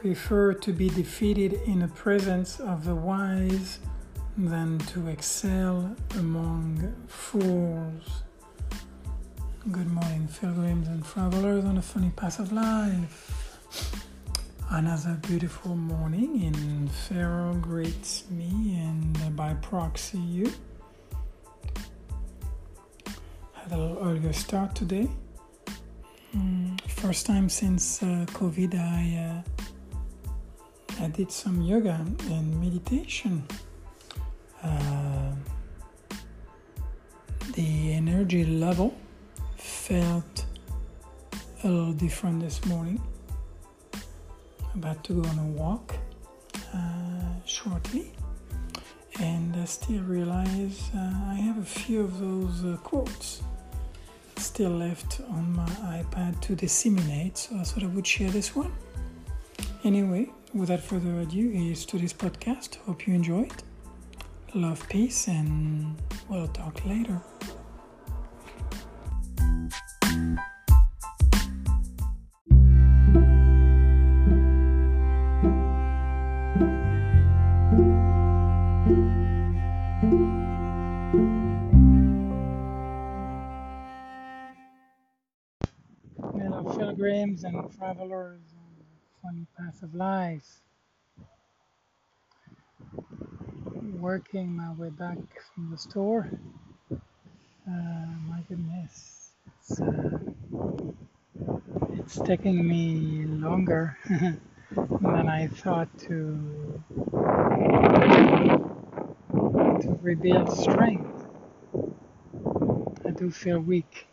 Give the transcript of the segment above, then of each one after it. prefer to be defeated in the presence of the wise than to excel among fools. Good morning, pilgrims and travelers on the funny path of life. Another beautiful morning in Pharaoh greets me and by proxy you. Had a little earlier start today. First time since COVID I did some yoga and meditation. The energy level felt a little different this morning. About to go on a walk shortly, and I still realize I have a few of those quotes still left on my iPad to disseminate, so I thought I would share this one. Anyway, without further ado, here's today's podcast. Hope you enjoy it. Love, peace, and we'll talk later. Pilgrims and travelers on the funny path of life. Working my way back from the store. My goodness, it's taking me longer than I thought to rebuild strength. I do feel weak.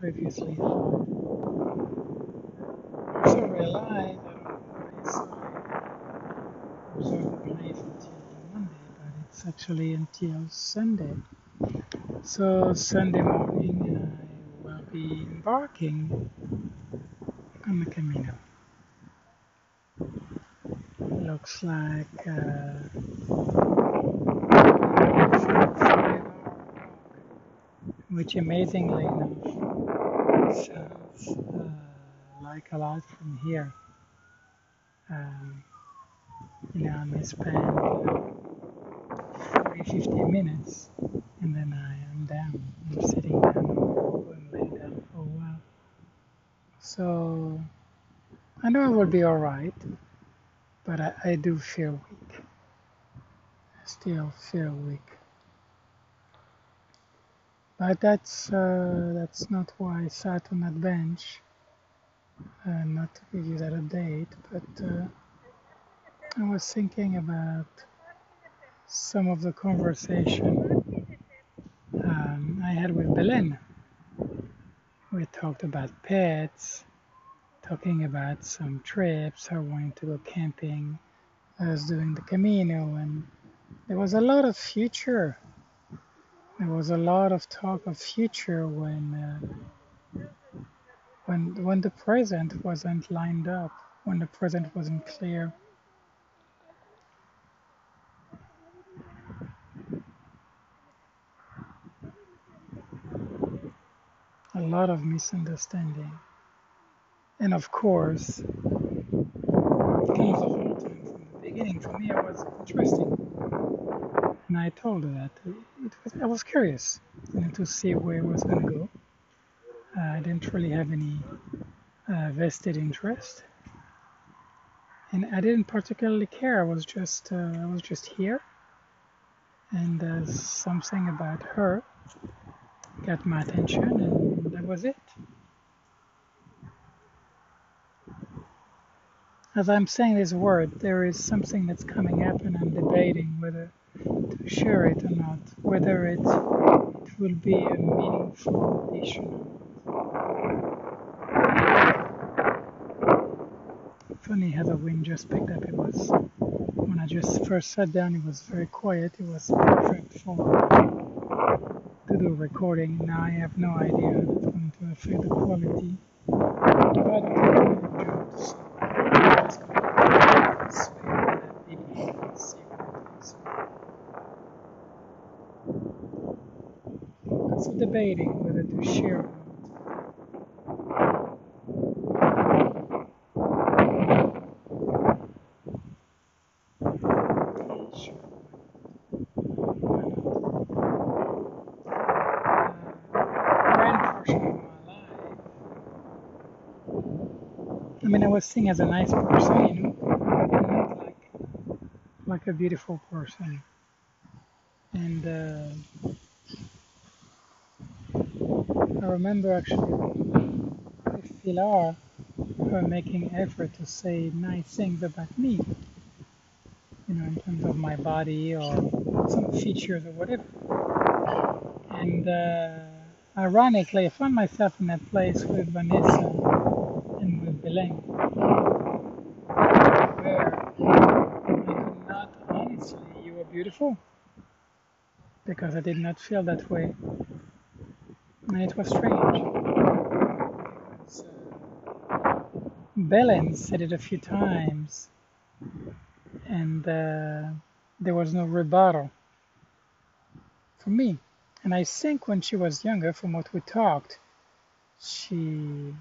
Previously, so realized I observe the place until Monday, but it's actually until Sunday. So Sunday morning I will be embarking on the Camino. Looks like which amazingly enough sounds like a lot from here. I may spend 40-50 minutes and then I am down. I'm sitting down and laying down for a while. So I know I will be alright, but I do feel weak. I still feel weak. But that's not why I sat on that bench, not to give you that update, but I was thinking about some of the conversation I had with Belen. We talked about pets, talking about some trips, her wanting to go camping, us doing the Camino, and there was a lot of future. There was a lot of talk of future when the present wasn't lined up, when the present wasn't clear. A lot of misunderstanding. And of course, it comes the whole time from the beginning. For me, it was interesting. And I told her that I was curious to see where it was going to go. I didn't really have any vested interest, and I didn't particularly care. I was just here, and something about her got my attention, and that was it. As I'm saying this word, there is something that's coming up, and I'm debating whether to share it or not, whether it will be a meaningful addition. Funny how the wind just picked up. It was when I just first sat down, it was very quiet. It was perfect for to do recording. Now I have no idea how it's going to affect the quality. But I debating whether to share it. I was seen as a nice person, you know, like a beautiful person, and I remember actually with Pilar, her making effort to say nice things about me, you know, in terms of my body or some features or whatever, and ironically I found myself in that place with Vanessa and with Belen, where I could not honestly, you were beautiful, because I did not feel that way, and it was strange. Belen said it a few times, and there was no rebuttal for me. And I think when she was younger, from what we talked, she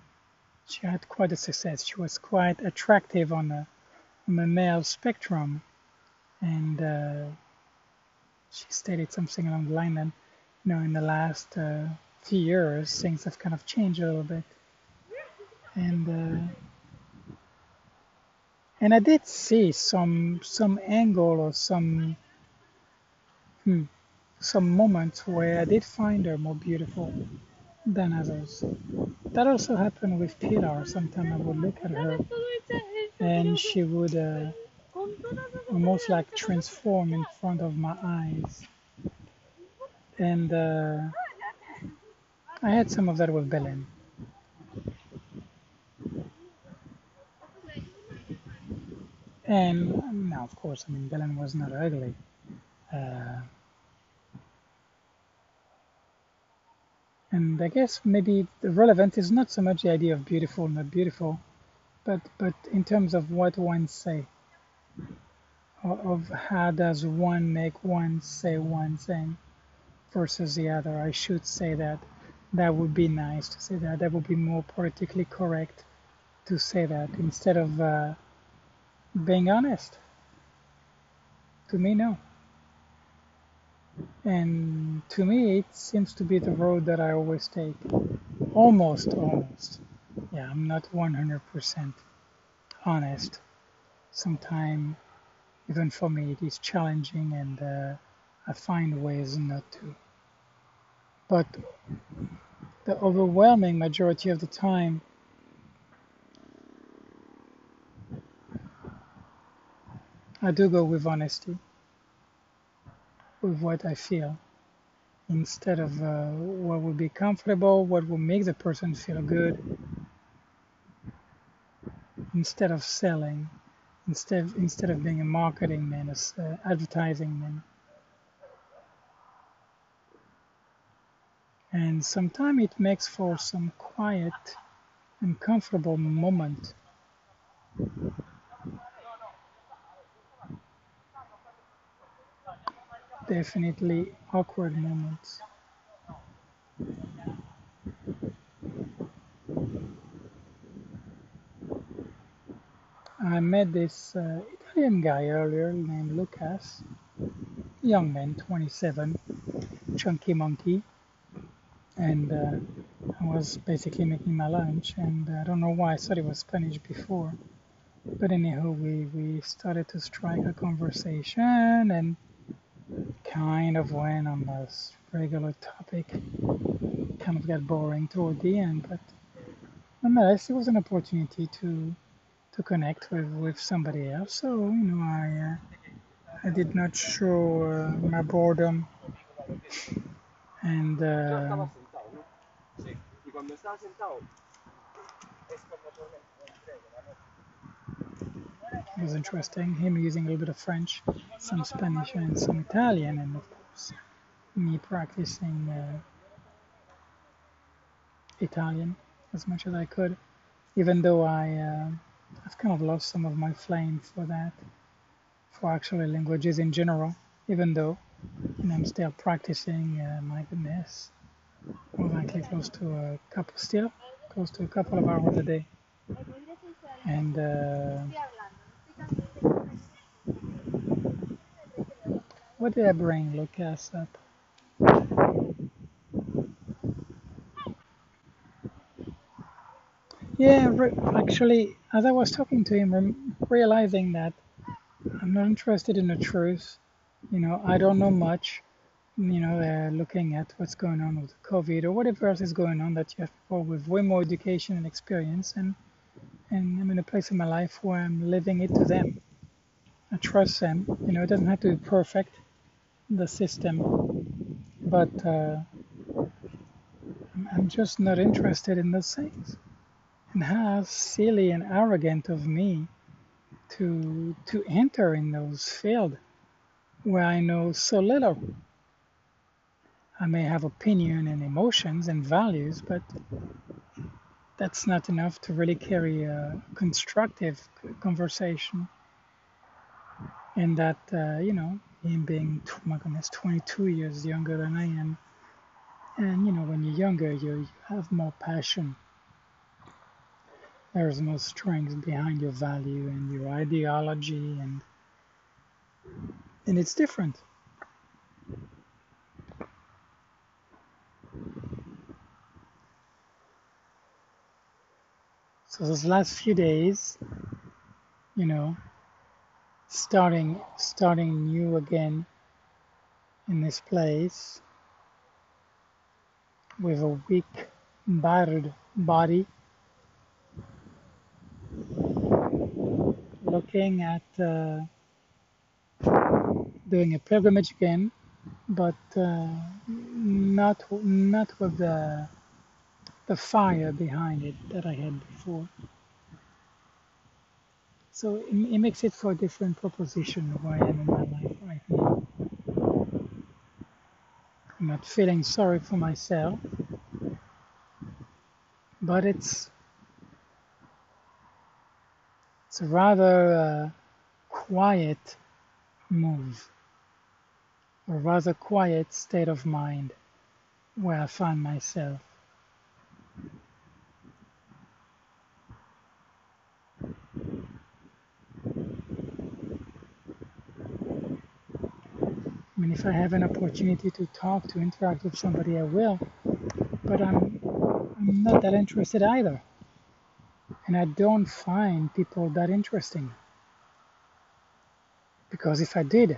had quite a success. She was quite attractive on the male spectrum, and she stated something along the line that, you know, in the last few years things have kind of changed a little bit, and I did see some angle or some moments where I did find her more beautiful than others. That also happened with Pilar. Sometimes I would look at her and she would almost like transform in front of my eyes, and I had some of that with Belen. And now, of course, I mean, Belen was not ugly. And I guess maybe the relevant is not so much the idea of beautiful, not beautiful, but in terms of what one say, of how does one make one say one thing versus the other. I should say that. That would be nice to say that. That would be more politically correct to say that instead of being honest. To me, no. And to me, it seems to be the road that I always take. Almost. Yeah, I'm not 100% honest. Sometimes, even for me, it is challenging, and I find ways not to. But the overwhelming majority of the time, I do go with honesty, with what I feel, instead of what would be comfortable, what will make the person feel good, instead of selling, instead of being a marketing man, an advertising man. And sometimes it makes for some quiet and comfortable moment. Definitely awkward moments. I met this Italian guy earlier named Lucas, young man, 27, chunky monkey, and I was basically making my lunch, and I don't know why I thought it was Spanish before, but anyhow, we started to strike a conversation and kind of went on this regular topic. Kind of got boring toward the end, but nonetheless, it was an opportunity to connect with somebody else. So, you know, I did not show my boredom, and it was interesting, him using a little bit of French, some Spanish and some Italian, and of course me practicing Italian as much as I could, even though I've kind of lost some of my flame for that, for actually languages in general, even though, and I'm still practicing, my goodness, more likely close to a couple of hours a day. And what did I bring Lucas up? Yeah, actually, as I was talking to him, realizing that I'm not interested in the truth, you know, I don't know much, you know, looking at what's going on with COVID or whatever else is going on that you have people with way more education and experience, and I'm in a place in my life where I'm living it to them. I trust them, you know, it doesn't have to be perfect, the system, but I'm just not interested in those things. And how silly and arrogant of me to enter in those fields where I know so little. I may have opinion and emotions and values, but that's not enough to really carry a constructive conversation. And that, you know, him being, oh my goodness, 22 years younger than I am, and, you know, when you're younger, you have more passion. There's no strength behind your value and your ideology, and it's different. So those last few days, you know, starting new again in this place with a weak, battered body, looking at doing a pilgrimage again, but not with the fire behind it that I had before. So it makes it for a different proposition where I am in my life right now. I'm not feeling sorry for myself, but it's a rather quiet move, a rather quiet state of mind where I find myself. I mean, if I have an opportunity to talk, to interact with somebody, I will, but I'm not that interested either. And I don't find people that interesting. Because if I did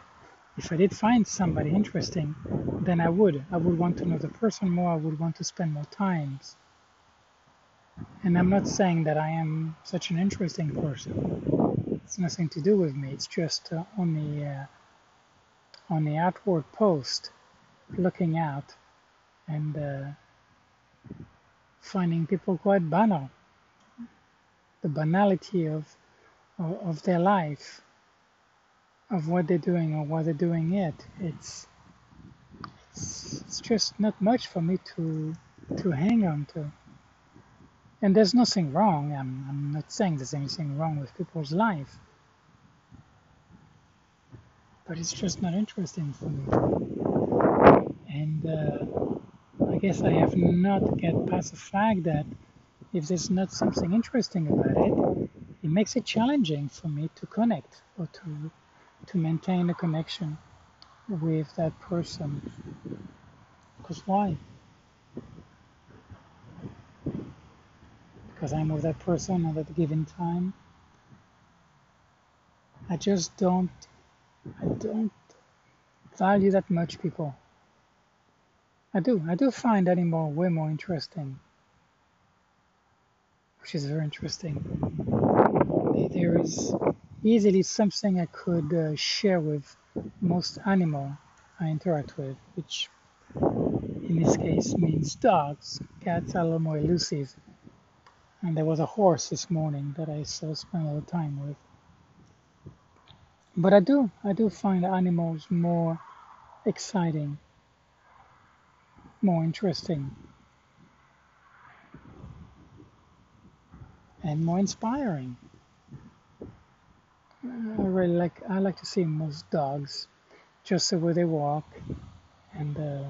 find somebody interesting, then I would want to know the person more, I would want to spend more time. And I'm not saying that I am such an interesting person. It's nothing to do with me, it's just on the outward post, looking out and finding people quite banal. The banality of their life, of what they're doing or why they're doing it. It's just not much for me to hang on to. And there's nothing wrong. I'm not saying there's anything wrong with people's life. But it's just not interesting for me. And I guess I have not get past the fact that if there's not something interesting about it, it makes it challenging for me to connect or to maintain a connection with that person. Because why? Because I'm with that person at that given time. I don't value that much people. I do find that anymore way more interesting. Which is very interesting. There is easily something I could share with most animal I interact with, which in this case means dogs. Cats are a little more elusive. And there was a horse this morning that I spent a lot of time with. But I do find animals more exciting, more interesting, and more inspiring. I like to see most dogs, just the way they walk, and the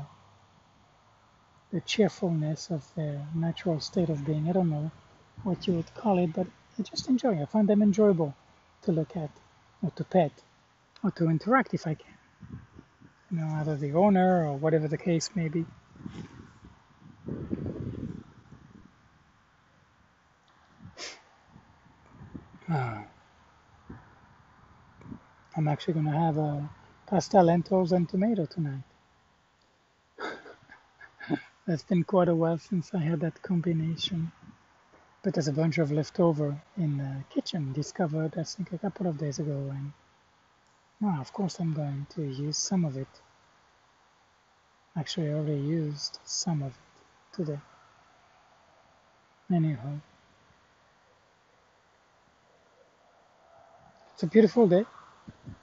the cheerfulness of their natural state of being. I don't know what you would call it, but I just enjoy. I find them enjoyable to look at, or to pet, or to interact if I can. You know, either the owner or whatever the case may be. I'm actually going to have pasta, lentils, and tomato tonight. That's been quite a while since I had that combination. But there's a bunch of leftover in the kitchen, discovered I think a couple of days ago, and well, of course I'm going to use some of it. Actually, I already used some of it today. Anyhow, it's a beautiful day.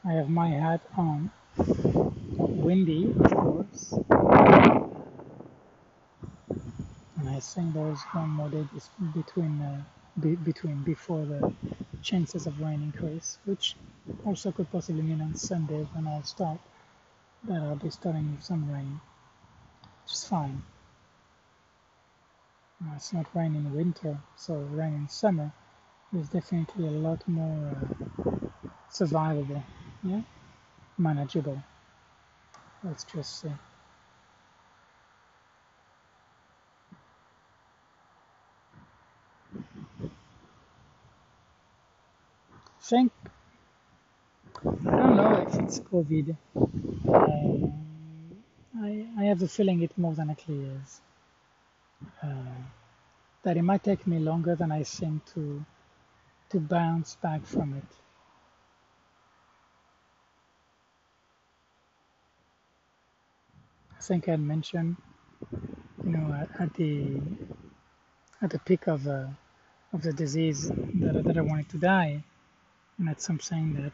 I have my hat on. Windy, of course. And I think there is one more day before the chances of rain increase, which also could possibly mean on Sunday when I'll start that I'll be starting with some rain, which is fine. It's not rain in winter, so rain in summer is definitely a lot more survivable, yeah, manageable, let's just say. I don't know if it's COVID. I have the feeling it more than likely is. That it might take me longer than I seem to bounce back from it. I think I'd mentioned, you know, at the peak of the disease that I wanted to die, and that's something that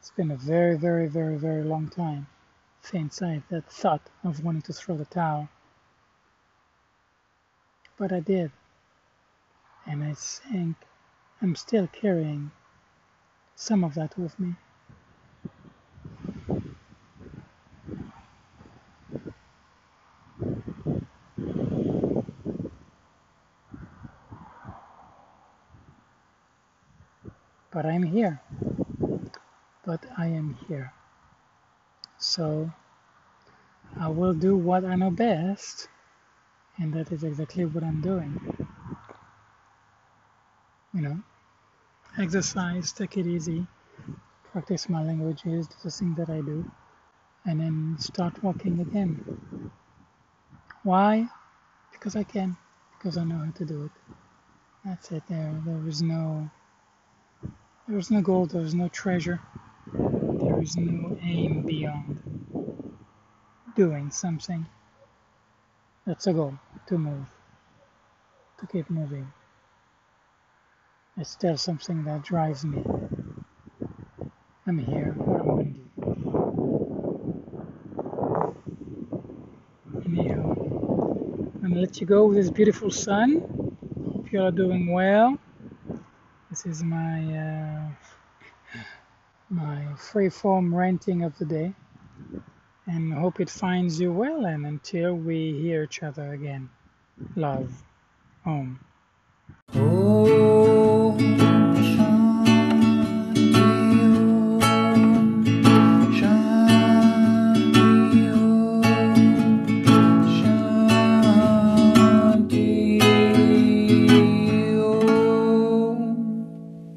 it's been a very, very, very, very long time since I had that thought of wanting to throw the towel, but I did, and I think I'm still carrying some of that with me. But I'm here. So I will do what I know best, and that is exactly what I'm doing. You know, exercise, take it easy, practice my languages, do the thing that I do, and then start walking again. Why? Because I can, because I know how to do it. That's it. There is no gold, there is no treasure, there is no aim beyond doing something. That's a goal, to move, to keep moving. It's still something that drives me. I'm here, what am I going to do? Anyhow, I'm going to let you go with this beautiful sun. Hope you are doing well. This is my freeform ranting of the day, and hope it finds you well, and until we hear each other again, love, home. Oh.